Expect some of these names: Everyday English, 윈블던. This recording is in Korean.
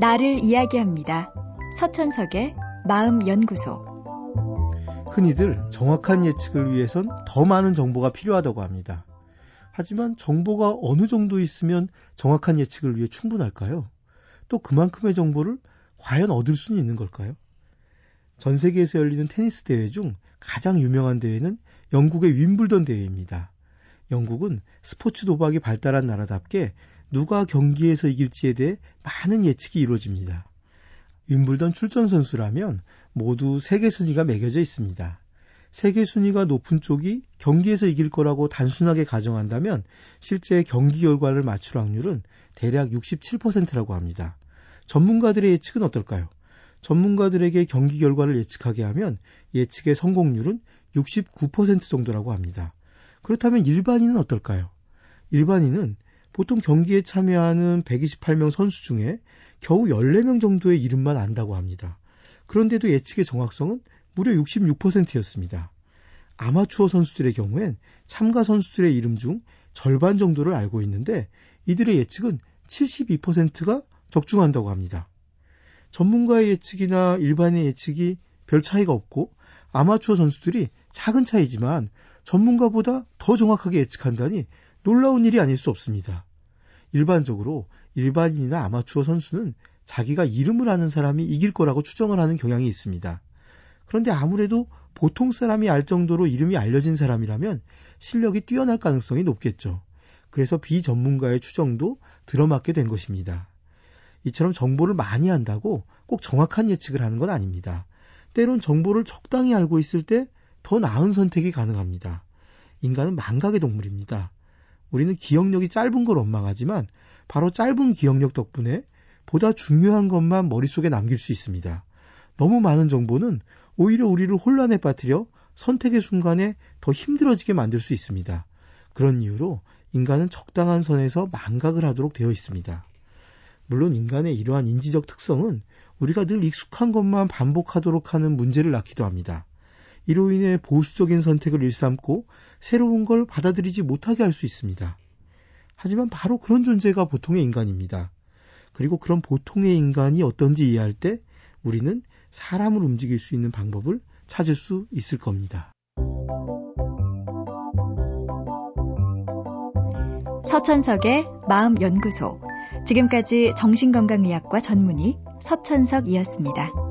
나를 이야기합니다. 서천석의 마음연구소. 흔히들 정확한 예측을 위해선 더 많은 정보가 필요하다고 합니다. 하지만 정보가 어느 정도 있으면 정확한 예측을 위해 충분할까요? 또 그만큼의 정보를 과연 얻을 수는 있는 걸까요? 전 세계에서 열리는 테니스 대회 중 가장 유명한 대회는 영국의 윈블던 대회입니다. 영국은 스포츠 도박이 발달한 나라답게 누가 경기에서 이길지에 대해 많은 예측이 이루어집니다. 윈블던 출전 선수라면 모두 세계 순위가 매겨져 있습니다. 세계 순위가 높은 쪽이 경기에서 이길 거라고 단순하게 가정한다면 실제 경기 결과를 맞출 확률은 대략 67%라고 합니다. 전문가들의 예측은 어떨까요? 전문가들에게 경기 결과를 예측하게 하면 예측의 성공률은 69% 정도라고 합니다. 그렇다면 일반인은 어떨까요? 일반인은 보통 경기에 참여하는 128명 선수 중에 겨우 14명 정도의 이름만 안다고 합니다. 그런데도 예측의 정확성은 무려 66%였습니다. 아마추어 선수들의 경우엔 참가 선수들의 이름 중 절반 정도를 알고 있는데 이들의 예측은 72%가 적중한다고 합니다. 전문가의 예측이나 일반인의 예측이 별 차이가 없고 아마추어 선수들이 작은 차이지만 전문가보다 더 정확하게 예측한다니 놀라운 일이 아닐 수 없습니다. 일반적으로 일반인이나 아마추어 선수는 자기가 이름을 아는 사람이 이길 거라고 추정을 하는 경향이 있습니다. 그런데 아무래도 보통 사람이 알 정도로 이름이 알려진 사람이라면 실력이 뛰어날 가능성이 높겠죠. 그래서 비전문가의 추정도 들어맞게 된 것입니다. 이처럼 정보를 많이 안다고 꼭 정확한 예측을 하는 건 아닙니다. 때론 정보를 적당히 알고 있을 때 더 나은 선택이 가능합니다. 인간은 망각의 동물입니다. 우리는 기억력이 짧은 걸 원망하지만 바로 짧은 기억력 덕분에 보다 중요한 것만 머릿속에 남길 수 있습니다. 너무 많은 정보는 오히려 우리를 혼란에 빠뜨려 선택의 순간에 더 힘들어지게 만들 수 있습니다. 그런 이유로 인간은 적당한 선에서 망각을 하도록 되어 있습니다. 물론 인간의 이러한 인지적 특성은 우리가 늘 익숙한 것만 반복하도록 하는 문제를 낳기도 합니다. 이로 인해 보수적인 선택을 일삼고 새로운 걸 받아들이지 못하게 할 수 있습니다. 하지만 바로 그런 존재가 보통의 인간입니다. 그리고 그런 보통의 인간이 어떤지 이해할 때 우리는 사람을 움직일 수 있는 방법을 찾을 수 있을 겁니다. 서천석의 마음연구소. 지금까지 정신건강의학과 전문의 서천석이었습니다.